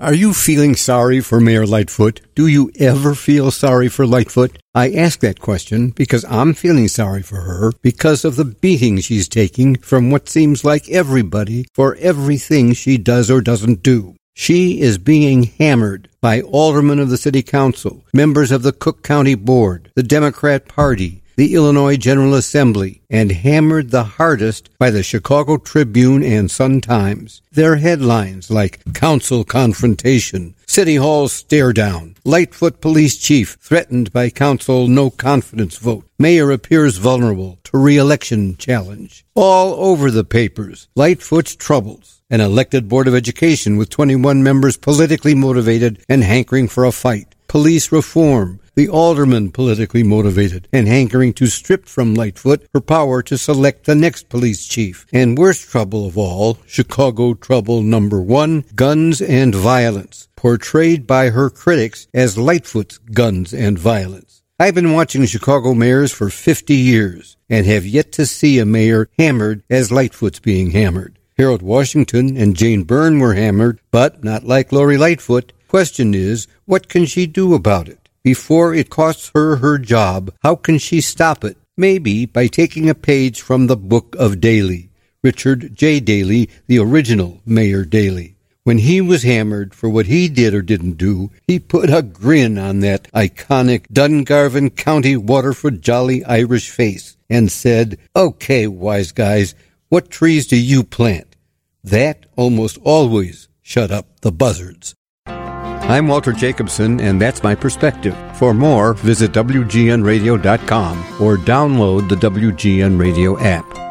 Are you feeling sorry for Mayor Lightfoot? Do you ever feel sorry for Lightfoot? I ask that question because I'm feeling sorry for her because of the beating she's taking from what seems like everybody for everything she does or doesn't do. She is being hammered by aldermen of the city council, members of the Cook County Board, the Democrat Party, the Illinois General Assembly, and hammered the hardest by the Chicago Tribune and Sun-Times. Their headlines like Council Confrontation, City Hall Stare Down, Lightfoot Police Chief Threatened by Council No Confidence Vote, Mayor Appears Vulnerable to Re-Election Challenge. All over the papers, Lightfoot's troubles. An elected Board of Education with 21 members politically motivated and hankering for a fight. Police reform. The alderman politically motivated and hankering to strip from Lightfoot her power to select the next police chief. And worst trouble of all, Chicago trouble number one, guns and violence, portrayed by her critics as Lightfoot's guns and violence. I've been watching Chicago mayors for 50 years and have yet to see a mayor hammered as Lightfoot's being hammered. Harold Washington and Jane Byrne were hammered, but not like Lori Lightfoot. Question is, what can she do about it? Before it costs her her job, how can she stop it? Maybe by taking a page from the book of Daley, Richard J. Daley, the original Mayor Daley. When he was hammered for what he did or didn't do, he put a grin on that iconic Dungarvan County Waterford jolly Irish face and said, "Okay, wise guys, what trees do you plant?" That almost always shut up the buzzards. I'm Walter Jacobson, and that's my perspective. For more, visit WGNradio.com or download the WGN Radio app.